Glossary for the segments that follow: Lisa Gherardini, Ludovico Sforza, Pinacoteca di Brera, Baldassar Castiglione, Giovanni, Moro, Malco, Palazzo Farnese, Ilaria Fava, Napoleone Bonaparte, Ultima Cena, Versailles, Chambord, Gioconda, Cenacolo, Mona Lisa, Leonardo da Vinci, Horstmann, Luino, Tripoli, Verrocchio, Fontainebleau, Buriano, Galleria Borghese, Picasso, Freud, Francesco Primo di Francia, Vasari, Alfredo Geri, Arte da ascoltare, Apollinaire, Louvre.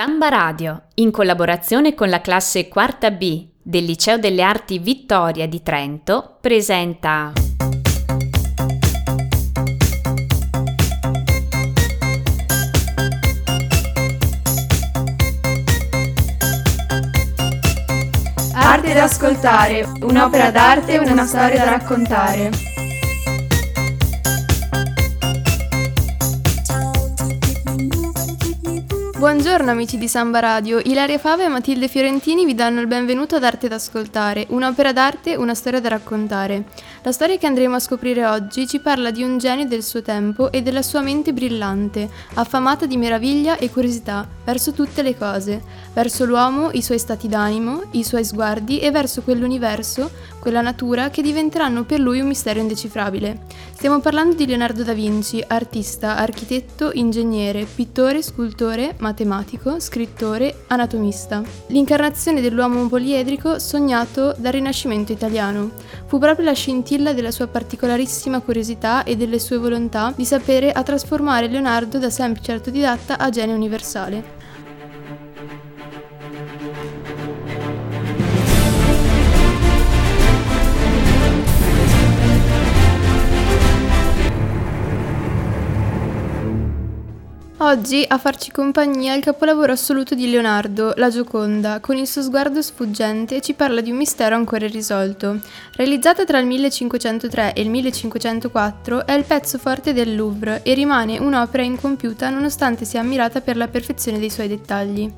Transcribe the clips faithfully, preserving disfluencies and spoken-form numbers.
Samba Radio, in collaborazione con la classe quarta B del Liceo delle Arti Vittoria di Trento, presenta Arte da ascoltare, un'opera d'arte e una storia da raccontare. Buongiorno amici di Samba Radio, Ilaria Fava e Matilde Fiorentini vi danno il benvenuto ad Arte da ascoltare, un'opera d'arte, una storia da raccontare. La storia che andremo a scoprire oggi ci parla di un genio del suo tempo e della sua mente brillante, affamata di meraviglia e curiosità verso tutte le cose, verso l'uomo, i suoi stati d'animo, i suoi sguardi e verso quell'universo, quella natura che diventeranno per lui un mistero indecifrabile. Stiamo parlando di Leonardo da Vinci, artista, architetto, ingegnere, pittore, scultore, matematico, scrittore, anatomista. L'incarnazione dell'uomo poliedrico sognato dal Rinascimento italiano. Fu proprio la scintilla della sua particolarissima curiosità e delle sue volontà di sapere a trasformare Leonardo da semplice autodidatta a genio universale. Oggi a farci compagnia il capolavoro assoluto di Leonardo, la Gioconda, con il suo sguardo sfuggente ci parla di un mistero ancora irrisolto. Realizzata tra il millecinquecentotre e il millecinquecentoquattro, è il pezzo forte del Louvre e rimane un'opera incompiuta nonostante sia ammirata per la perfezione dei suoi dettagli.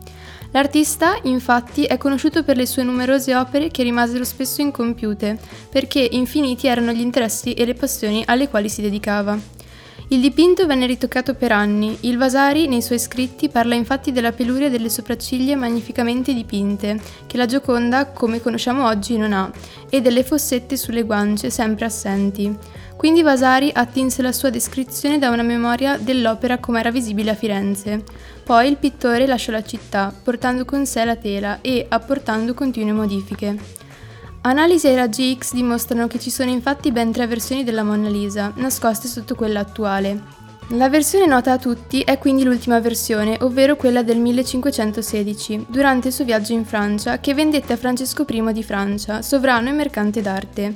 L'artista, infatti, è conosciuto per le sue numerose opere che rimasero spesso incompiute, perché infiniti erano gli interessi e le passioni alle quali si dedicava. Il dipinto venne ritoccato per anni, il Vasari nei suoi scritti parla infatti della peluria delle sopracciglia magnificamente dipinte, che la Gioconda, come conosciamo oggi, non ha, e delle fossette sulle guance sempre assenti. Quindi Vasari attinse la sua descrizione da una memoria dell'opera come era visibile a Firenze. Poi il pittore lasciò la città, portando con sé la tela e apportando continue modifiche. Analisi ai raggi X dimostrano che ci sono infatti ben tre versioni della Mona Lisa, nascoste sotto quella attuale. La versione nota a tutti è quindi l'ultima versione, ovvero quella del millecinquecentosedici, durante il suo viaggio in Francia, che vendette a Francesco Primo di Francia, sovrano e mercante d'arte.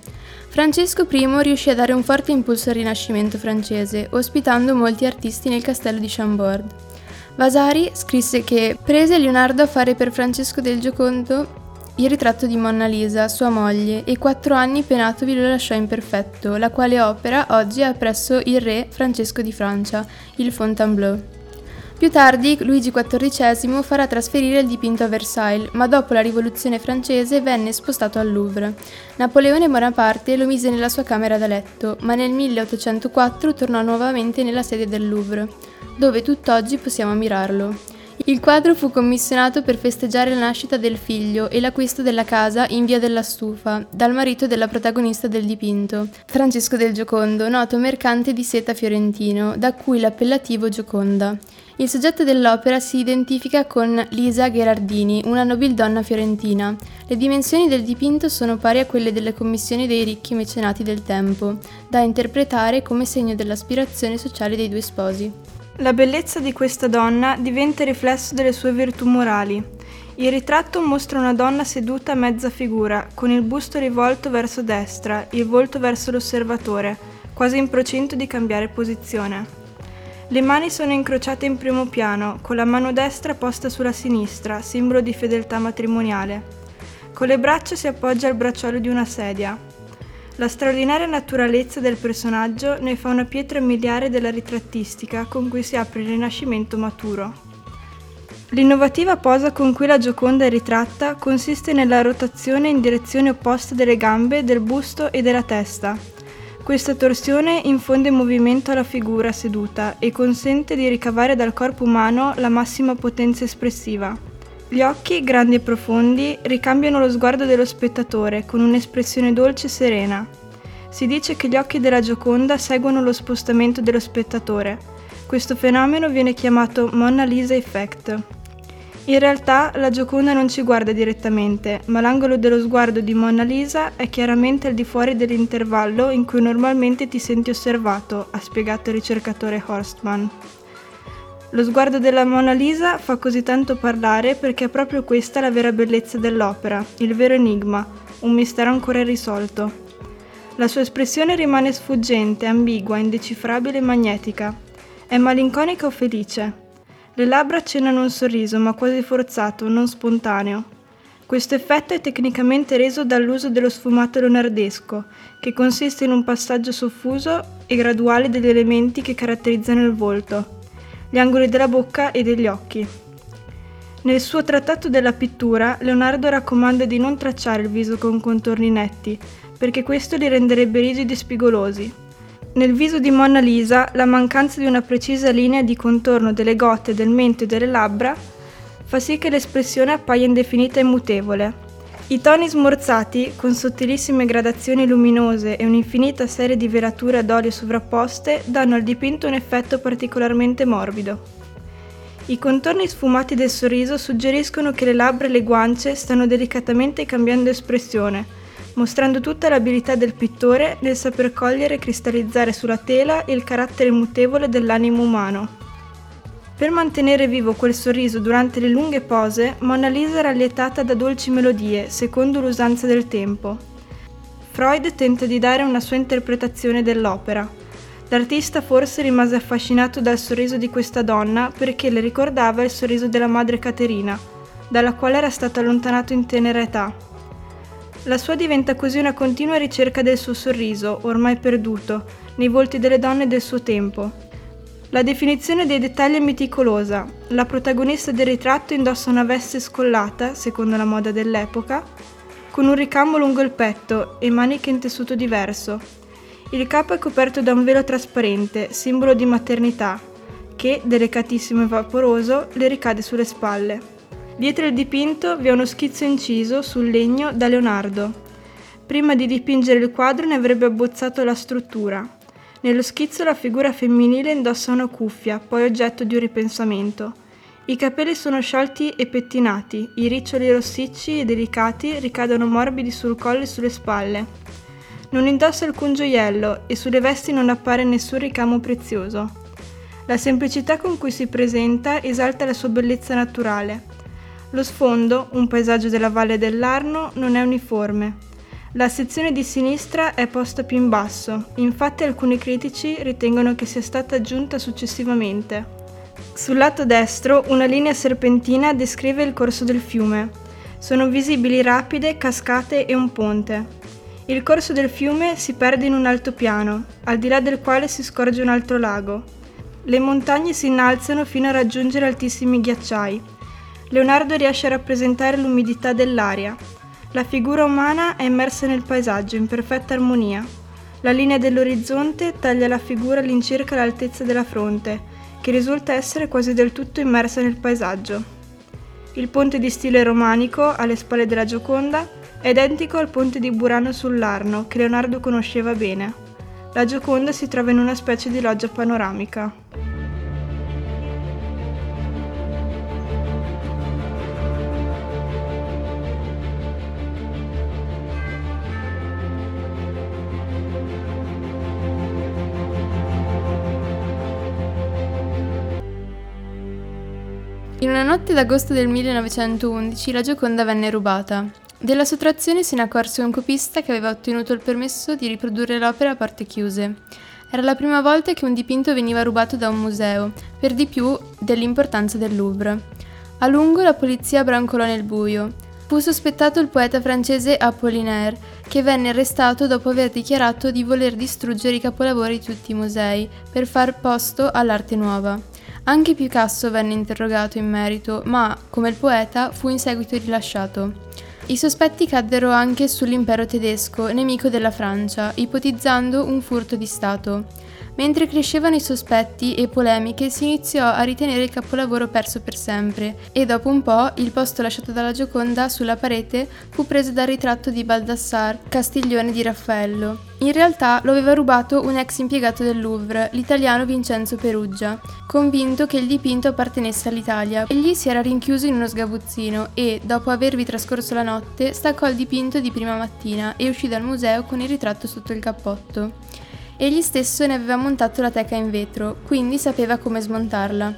Francesco Primo riuscì a dare un forte impulso al Rinascimento francese, ospitando molti artisti nel castello di Chambord. Vasari scrisse che prese Leonardo a fare per Francesco del Giocondo il ritratto di Mona Lisa, sua moglie, e quattro anni penatovi lo lasciò imperfetto, la quale opera oggi è presso il re Francesco di Francia, il Fontainebleau. Più tardi Luigi Quattordicesimo farà trasferire il dipinto a Versailles, ma dopo la rivoluzione francese venne spostato al Louvre. Napoleone Bonaparte lo mise nella sua camera da letto, ma nel milleottocentoquattro tornò nuovamente nella sede del Louvre, dove tutt'oggi possiamo ammirarlo. Il quadro fu commissionato per festeggiare la nascita del figlio e l'acquisto della casa in via della Stufa, dal marito della protagonista del dipinto, Francesco del Giocondo, noto mercante di seta fiorentino, da cui l'appellativo Gioconda. Il soggetto dell'opera si identifica con Lisa Gherardini, una nobildonna fiorentina. Le dimensioni del dipinto sono pari a quelle delle commissioni dei ricchi mecenati del tempo, da interpretare come segno dell'aspirazione sociale dei due sposi. La bellezza di questa donna diventa riflesso delle sue virtù morali. Il ritratto mostra una donna seduta a mezza figura, con il busto rivolto verso destra, il volto verso l'osservatore, quasi in procinto di cambiare posizione. Le mani sono incrociate in primo piano, con la mano destra posta sulla sinistra, simbolo di fedeltà matrimoniale. Con le braccia si appoggia al bracciolo di una sedia. La straordinaria naturalezza del personaggio ne fa una pietra miliare della ritrattistica con cui si apre il Rinascimento maturo. L'innovativa posa con cui la Gioconda è ritratta consiste nella rotazione in direzione opposta delle gambe, del busto e della testa. Questa torsione infonde movimento alla figura seduta e consente di ricavare dal corpo umano la massima potenza espressiva. Gli occhi, grandi e profondi, ricambiano lo sguardo dello spettatore con un'espressione dolce e serena. Si dice che gli occhi della Gioconda seguono lo spostamento dello spettatore. Questo fenomeno viene chiamato Mona Lisa Effect. In realtà la Gioconda non ci guarda direttamente, ma l'angolo dello sguardo di Mona Lisa è chiaramente al di fuori dell'intervallo in cui normalmente ti senti osservato, ha spiegato il ricercatore Horstmann. Lo sguardo della Mona Lisa fa così tanto parlare perché è proprio questa la vera bellezza dell'opera, il vero enigma, un mistero ancora irrisolto. La sua espressione rimane sfuggente, ambigua, indecifrabile e magnetica. È malinconica o felice? Le labbra accennano un sorriso, ma quasi forzato, non spontaneo. Questo effetto è tecnicamente reso dall'uso dello sfumato leonardesco, che consiste in un passaggio soffuso e graduale degli elementi che caratterizzano il volto, gli angoli della bocca e degli occhi. Nel suo trattato della pittura, Leonardo raccomanda di non tracciare il viso con contorni netti, perché questo li renderebbe rigidi e spigolosi. Nel viso di Mona Lisa, la mancanza di una precisa linea di contorno delle gote, del mento e delle labbra fa sì che l'espressione appaia indefinita e mutevole. I toni smorzati, con sottilissime gradazioni luminose e un'infinita serie di velature ad olio sovrapposte, danno al dipinto un effetto particolarmente morbido. I contorni sfumati del sorriso suggeriscono che le labbra e le guance stanno delicatamente cambiando espressione, mostrando tutta l'abilità del pittore nel saper cogliere e cristallizzare sulla tela il carattere mutevole dell'animo umano. Per mantenere vivo quel sorriso durante le lunghe pose, Mona Lisa era lietata da dolci melodie, secondo l'usanza del tempo. Freud tenta di dare una sua interpretazione dell'opera. L'artista forse rimase affascinato dal sorriso di questa donna perché le ricordava il sorriso della madre Caterina, dalla quale era stato allontanato in tenera età. La sua diventa così una continua ricerca del suo sorriso, ormai perduto, nei volti delle donne del suo tempo. La definizione dei dettagli è meticolosa. La protagonista del ritratto indossa una veste scollata, secondo la moda dell'epoca, con un ricamo lungo il petto e maniche in tessuto diverso. Il capo è coperto da un velo trasparente, simbolo di maternità, che, delicatissimo e vaporoso, le ricade sulle spalle. Dietro il dipinto vi è uno schizzo inciso sul legno da Leonardo. Prima di dipingere il quadro ne avrebbe abbozzato la struttura. Nello schizzo la figura femminile indossa una cuffia, poi oggetto di un ripensamento. I capelli sono sciolti e pettinati, i riccioli rossicci e delicati ricadono morbidi sul collo e sulle spalle. Non indossa alcun gioiello e sulle vesti non appare nessun ricamo prezioso. La semplicità con cui si presenta esalta la sua bellezza naturale. Lo sfondo, un paesaggio della Valle dell'Arno, non è uniforme. La sezione di sinistra è posta più in basso, infatti alcuni critici ritengono che sia stata aggiunta successivamente. Sul lato destro una linea serpentina descrive il corso del fiume. Sono visibili rapide, cascate e un ponte. Il corso del fiume si perde in un altopiano, al di là del quale si scorge un altro lago. Le montagne si innalzano fino a raggiungere altissimi ghiacciai. Leonardo riesce a rappresentare l'umidità dell'aria. La figura umana è immersa nel paesaggio in perfetta armonia. La linea dell'orizzonte taglia la figura all'incirca l'altezza della fronte, che risulta essere quasi del tutto immersa nel paesaggio. Il ponte di stile romanico, alle spalle della Gioconda, è identico al ponte di Buriano sull'Arno, che Leonardo conosceva bene. La Gioconda si trova in una specie di loggia panoramica. In una notte d'agosto del millenovecentoundici la Gioconda venne rubata. Della sottrazione se ne accorse un copista che aveva ottenuto il permesso di riprodurre l'opera a porte chiuse. Era la prima volta che un dipinto veniva rubato da un museo, per di più dell'importanza del Louvre. A lungo la polizia brancolò nel buio. Fu sospettato il poeta francese Apollinaire, che venne arrestato dopo aver dichiarato di voler distruggere i capolavori di tutti i musei per far posto all'arte nuova. Anche Picasso venne interrogato in merito, ma, come il poeta, fu in seguito rilasciato. I sospetti caddero anche sull'impero tedesco, nemico della Francia, ipotizzando un furto di Stato. Mentre crescevano i sospetti e polemiche, si iniziò a ritenere il capolavoro perso per sempre, e dopo un po' il posto lasciato dalla Gioconda sulla parete fu preso dal ritratto di Baldassar Castiglione di Raffaello. In realtà lo aveva rubato un ex impiegato del Louvre, l'italiano Vincenzo Perugia, convinto che il dipinto appartenesse all'Italia. Egli si era rinchiuso in uno sgabuzzino e, dopo avervi trascorso la notte, staccò il dipinto di prima mattina e uscì dal museo con il ritratto sotto il cappotto. Egli stesso ne aveva montato la teca in vetro, quindi sapeva come smontarla.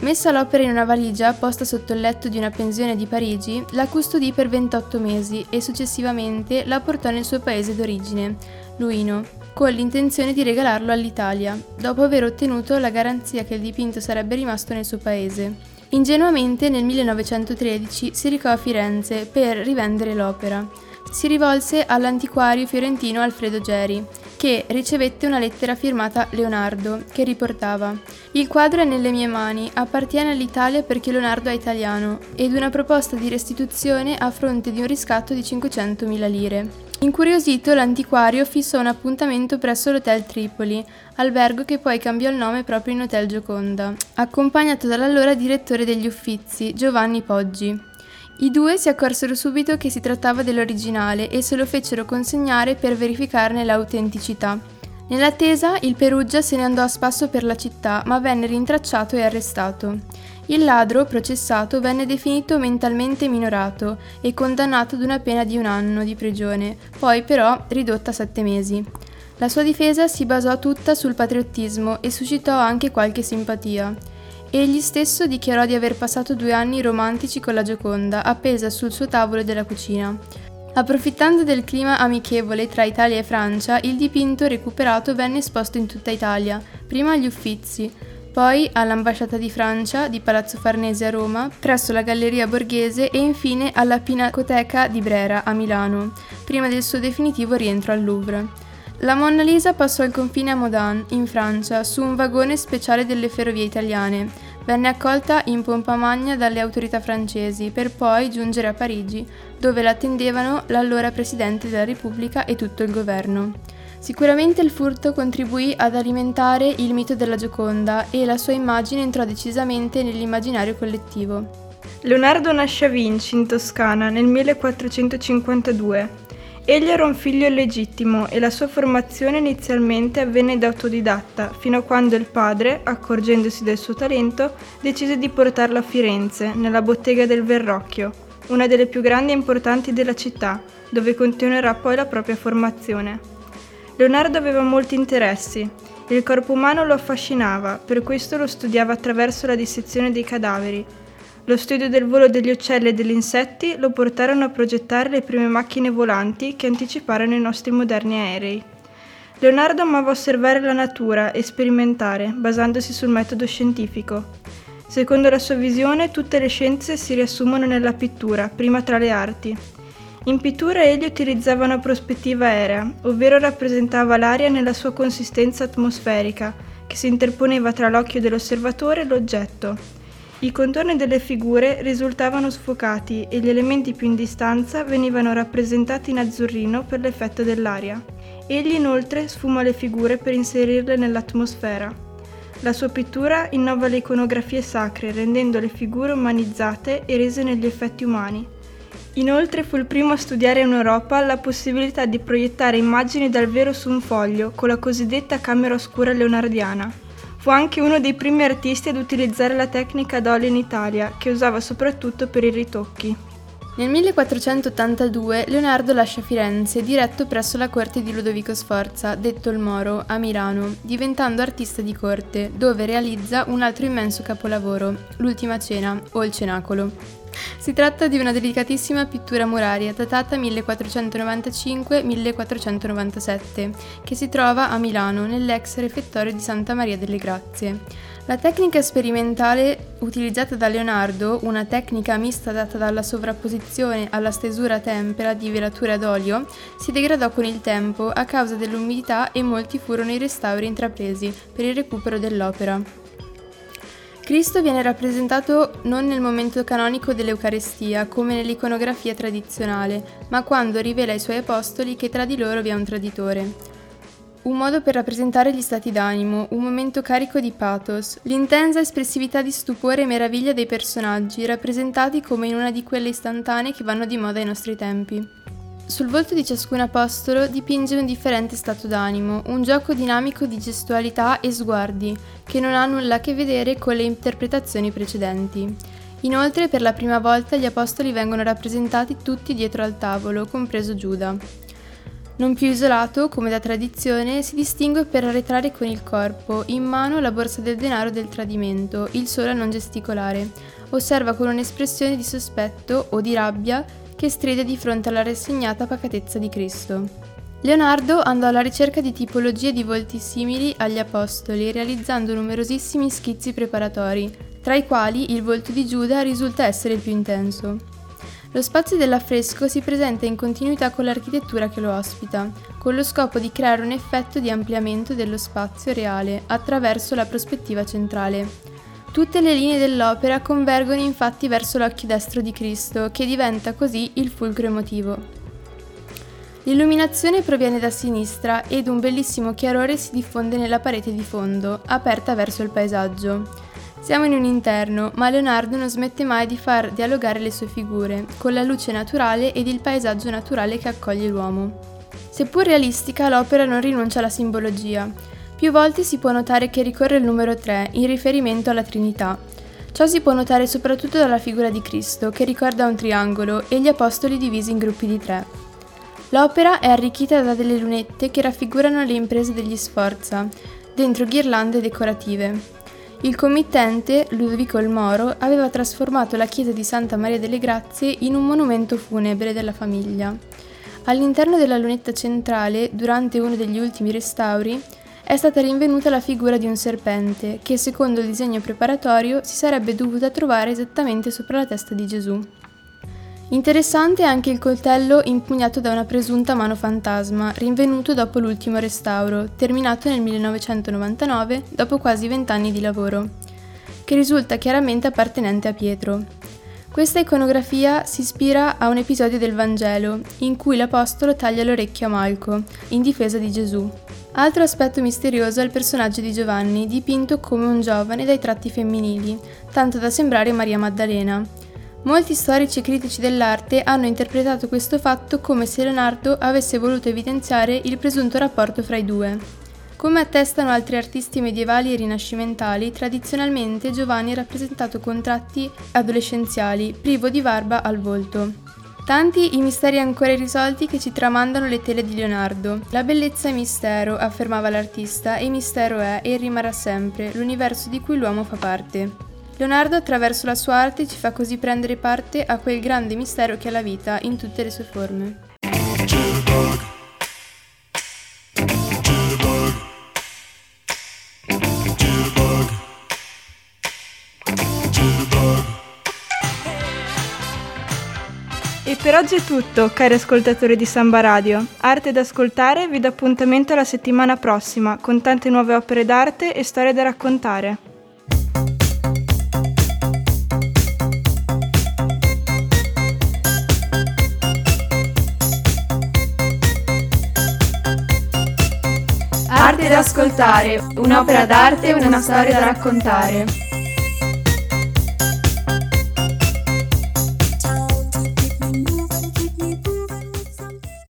Messa l'opera in una valigia posta sotto il letto di una pensione di Parigi, la custodì per ventotto mesi e successivamente la portò nel suo paese d'origine, Luino, con l'intenzione di regalarlo all'Italia, dopo aver ottenuto la garanzia che il dipinto sarebbe rimasto nel suo paese. Ingenuamente nel millenovecentotredici si recò a Firenze per rivendere l'opera. Si rivolse all'antiquario fiorentino Alfredo Geri, che ricevette una lettera firmata Leonardo, che riportava: «Il quadro è nelle mie mani, appartiene all'Italia perché Leonardo è italiano, ed una proposta di restituzione a fronte di un riscatto di cinquecentomila lire». Incuriosito, l'antiquario fissò un appuntamento presso l'Hotel Tripoli, albergo che poi cambiò il nome proprio in Hotel Gioconda, accompagnato dall'allora direttore degli Uffizi, Giovanni Poggi. I due si accorsero subito che si trattava dell'originale e se lo fecero consegnare per verificarne l'autenticità. Nell'attesa, il Perugia se ne andò a spasso per la città, ma venne rintracciato e arrestato. Il ladro, processato, venne definito mentalmente minorato e condannato ad una pena di un anno di prigione, poi però ridotta a sette mesi. La sua difesa si basò tutta sul patriottismo e suscitò anche qualche simpatia. Egli stesso dichiarò di aver passato due anni romantici con la Gioconda, appesa sul suo tavolo della cucina. Approfittando del clima amichevole tra Italia e Francia, il dipinto recuperato venne esposto in tutta Italia, prima agli Uffizi, poi all'Ambasciata di Francia di Palazzo Farnese a Roma, presso la Galleria Borghese e infine alla Pinacoteca di Brera a Milano, prima del suo definitivo rientro al Louvre. La Mona Lisa passò il confine a Modane, in Francia, su un vagone speciale delle ferrovie italiane. Venne accolta in pompa magna dalle autorità francesi, per poi giungere a Parigi, dove l'attendevano l'allora Presidente della Repubblica e tutto il governo. Sicuramente il furto contribuì ad alimentare il mito della Gioconda e la sua immagine entrò decisamente nell'immaginario collettivo. Leonardo nasce a Vinci, in Toscana, nel millequattrocentocinquantadue. Egli era un figlio illegittimo e la sua formazione inizialmente avvenne da autodidatta, fino a quando il padre, accorgendosi del suo talento, decise di portarlo a Firenze, nella bottega del Verrocchio, una delle più grandi e importanti della città, dove continuerà poi la propria formazione. Leonardo aveva molti interessi. Il corpo umano lo affascinava, per questo lo studiava attraverso la dissezione dei cadaveri. Lo studio del volo degli uccelli e degli insetti lo portarono a progettare le prime macchine volanti che anticiparono i nostri moderni aerei. Leonardo amava osservare la natura e sperimentare, basandosi sul metodo scientifico. Secondo la sua visione, tutte le scienze si riassumono nella pittura, prima tra le arti. In pittura egli utilizzava una prospettiva aerea, ovvero rappresentava l'aria nella sua consistenza atmosferica, che si interponeva tra l'occhio dell'osservatore e l'oggetto. I contorni delle figure risultavano sfocati e gli elementi più in distanza venivano rappresentati in azzurrino per l'effetto dell'aria. Egli inoltre sfuma le figure per inserirle nell'atmosfera. La sua pittura innova le iconografie sacre, rendendo le figure umanizzate e rese negli effetti umani. Inoltre fu il primo a studiare in Europa la possibilità di proiettare immagini dal vero su un foglio con la cosiddetta camera oscura leonardiana. Fu anche uno dei primi artisti ad utilizzare la tecnica d'olio in Italia, che usava soprattutto per i ritocchi. Nel millequattrocentottantadue Leonardo lascia Firenze, diretto presso la corte di Ludovico Sforza, detto il Moro, a Milano, diventando artista di corte, dove realizza un altro immenso capolavoro, l'Ultima Cena o il Cenacolo. Si tratta di una delicatissima pittura muraria datata millequattrocentonovantacinque-millequattrocentonovantasette, che si trova a Milano nell'ex refettorio di Santa Maria delle Grazie. La tecnica sperimentale utilizzata da Leonardo, una tecnica mista data dalla sovrapposizione alla stesura tempera di velature ad olio, si degradò con il tempo a causa dell'umidità e molti furono i restauri intrapresi per il recupero dell'opera. Cristo viene rappresentato non nel momento canonico dell'Eucarestia, come nell'iconografia tradizionale, ma quando rivela ai suoi apostoli che tra di loro vi è un traditore. Un modo per rappresentare gli stati d'animo, un momento carico di pathos, l'intensa espressività di stupore e meraviglia dei personaggi, rappresentati come in una di quelle istantanee che vanno di moda ai nostri tempi. Sul volto di ciascun apostolo dipinge un differente stato d'animo, un gioco dinamico di gestualità e sguardi, che non ha nulla a che vedere con le interpretazioni precedenti. Inoltre, per la prima volta gli apostoli vengono rappresentati tutti dietro al tavolo, compreso Giuda. Non più isolato, come da tradizione, si distingue per arretrare con il corpo, in mano la borsa del denaro del tradimento, il solo a non gesticolare. Osserva con un'espressione di sospetto o di rabbia che stride di fronte alla rassegnata pacatezza di Cristo. Leonardo andò alla ricerca di tipologie di volti simili agli apostoli, realizzando numerosissimi schizzi preparatori, tra i quali il volto di Giuda risulta essere il più intenso. Lo spazio dell'affresco si presenta in continuità con l'architettura che lo ospita, con lo scopo di creare un effetto di ampliamento dello spazio reale attraverso la prospettiva centrale. Tutte le linee dell'opera convergono infatti verso l'occhio destro di Cristo, che diventa così il fulcro emotivo. L'illuminazione proviene da sinistra ed un bellissimo chiarore si diffonde nella parete di fondo, aperta verso il paesaggio. Siamo in un interno, ma Leonardo non smette mai di far dialogare le sue figure, con la luce naturale ed il paesaggio naturale che accoglie l'uomo. Seppur realistica, l'opera non rinuncia alla simbologia. Più volte si può notare che ricorre il numero tre, in riferimento alla Trinità. Ciò si può notare soprattutto dalla figura di Cristo, che ricorda un triangolo, e gli apostoli divisi in gruppi di tre. L'opera è arricchita da delle lunette che raffigurano le imprese degli Sforza, dentro ghirlande decorative. Il committente, Ludovico il Moro, aveva trasformato la chiesa di Santa Maria delle Grazie in un monumento funebre della famiglia. All'interno della lunetta centrale, durante uno degli ultimi restauri, è stata rinvenuta la figura di un serpente, che secondo il disegno preparatorio si sarebbe dovuta trovare esattamente sopra la testa di Gesù. Interessante è anche il coltello impugnato da una presunta mano fantasma, rinvenuto dopo l'ultimo restauro, terminato nel millenovecentonovantanove dopo quasi vent'anni di lavoro, che risulta chiaramente appartenente a Pietro. Questa iconografia si ispira a un episodio del Vangelo, in cui l'apostolo taglia l'orecchio a Malco, in difesa di Gesù. Altro aspetto misterioso è il personaggio di Giovanni, dipinto come un giovane dai tratti femminili, tanto da sembrare Maria Maddalena. Molti storici e critici dell'arte hanno interpretato questo fatto come se Leonardo avesse voluto evidenziare il presunto rapporto fra i due. Come attestano altri artisti medievali e rinascimentali, tradizionalmente Giovanni è rappresentato con tratti adolescenziali, privo di barba al volto. Tanti i misteri ancora irrisolti che ci tramandano le tele di Leonardo. La bellezza è mistero, affermava l'artista, e mistero è e rimarrà sempre l'universo di cui l'uomo fa parte. Leonardo attraverso la sua arte ci fa così prendere parte a quel grande mistero che è la vita in tutte le sue forme. E per oggi è tutto, cari ascoltatori di Samba Radio. Arte da ascoltare vi dà appuntamento la settimana prossima con tante nuove opere d'arte e storie da raccontare. Arte da ascoltare, un'opera d'arte e una storia da raccontare.